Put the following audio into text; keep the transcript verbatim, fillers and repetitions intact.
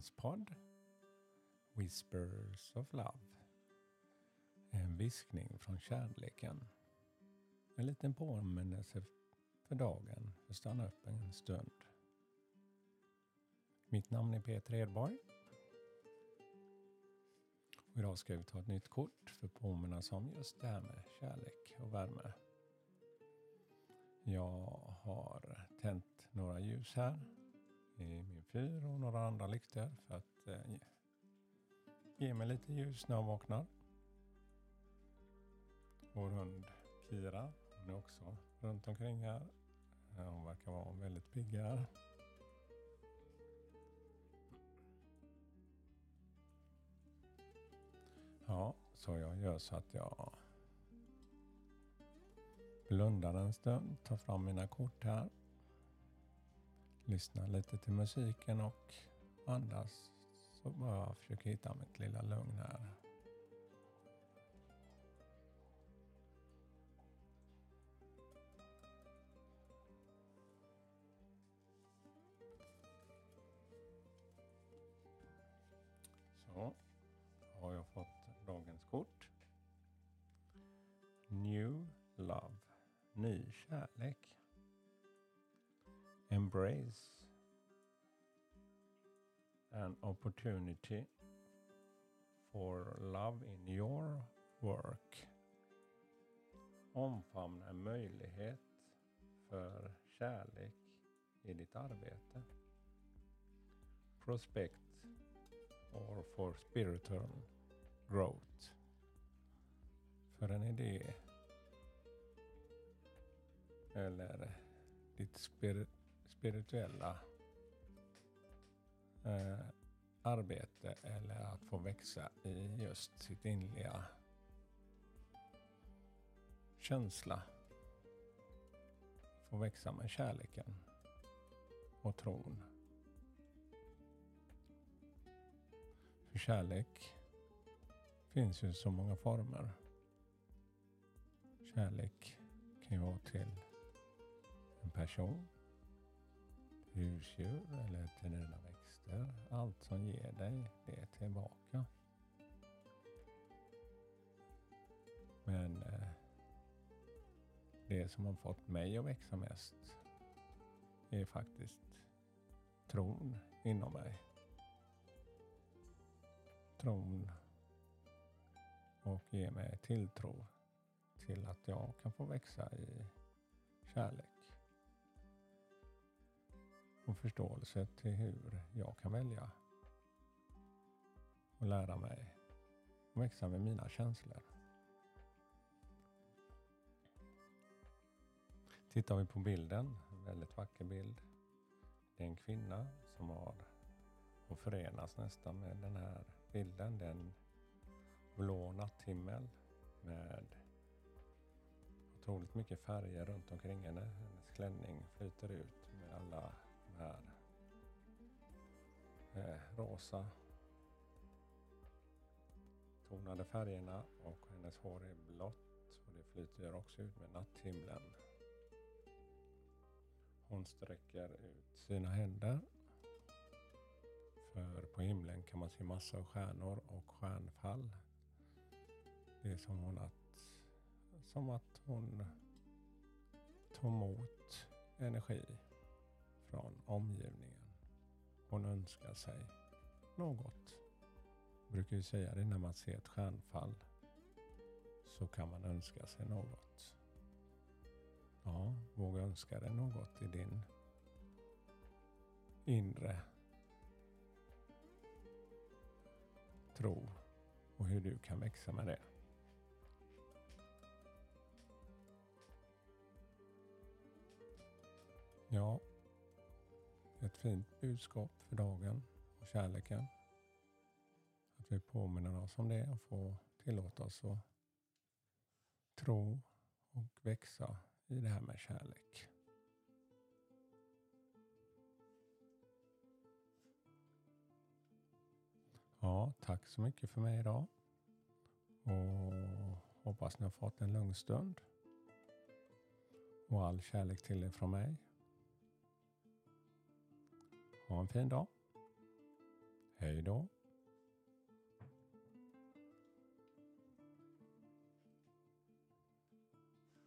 dagens podd Whispers of Love. En viskning från kärleken. En liten påminnelse för dagen, för att stanna upp en stund. Mitt namn är Peter Edborg. Och idag ska vi ta ett nytt kort för påminnas om just det här med kärlek och värme. Jag har tänt några ljus här i min fyr och några andra lykter för att eh, ge mig lite ljus när jag vaknar. Vår hund Kira, hon är också runt omkring här. Hon verkar vara väldigt pigg här. Ja, så jag gör så att jag blundar en stund, tar fram mina kort här. Lyssnar lite till musiken och andas, så bara jag försöker hitta mitt lilla lugn här. Så har jag fått dagens kort. New Love. Ny kärlek. Embrace an opportunity for love in your work. Omfamna en möjlighet för kärlek i ditt arbete. Prospect or for spiritual growth. För en idé eller ditt spirit spirituella eh, arbete, eller att få växa i just sitt inliga känsla. Få växa med kärleken och tron. För kärlek finns ju så många former. Kärlek kan ju vara till en person, husdjur eller till dina växter. Allt som ger dig det tillbaka. Men det som har fått mig att växa mest är faktiskt tron inom mig. Tron och ge mig tilltro till att jag kan få växa i kärlek. Och förståelse till hur jag kan välja. Och lära mig att växa med mina känslor. Tittar vi på bilden. En väldigt vacker bild. Det är en kvinna som har och förenas nästan med den här bilden. Det är en blå natthimmel med otroligt mycket färger runt omkring henne. Hennes klänning flyter ut med alla de här eh, rosa tonade färgerna, och hennes hår är blått och det flyter också ut med natthimlen. Hon sträcker ut sina händer, för på himlen kan man se massor av stjärnor och stjärnfall. Det är som hon att Som att hon tog emot energi från omgivningen. Hon önskar sig något. Jag brukar ju säga det, när man ser ett stjärnfall så kan man önska sig något. Ja, våga önska dig något i din inre tro och hur du kan växa med det. Ja, ett fint budskap för dagen och kärleken. Att vi påminner oss om det och får tillåta oss att tro och växa i det här med kärlek. Ja, tack så mycket för mig idag. Och hoppas ni har fått en lugn stund. Och all kärlek till er från mig. Ha en fin dag. Hej då.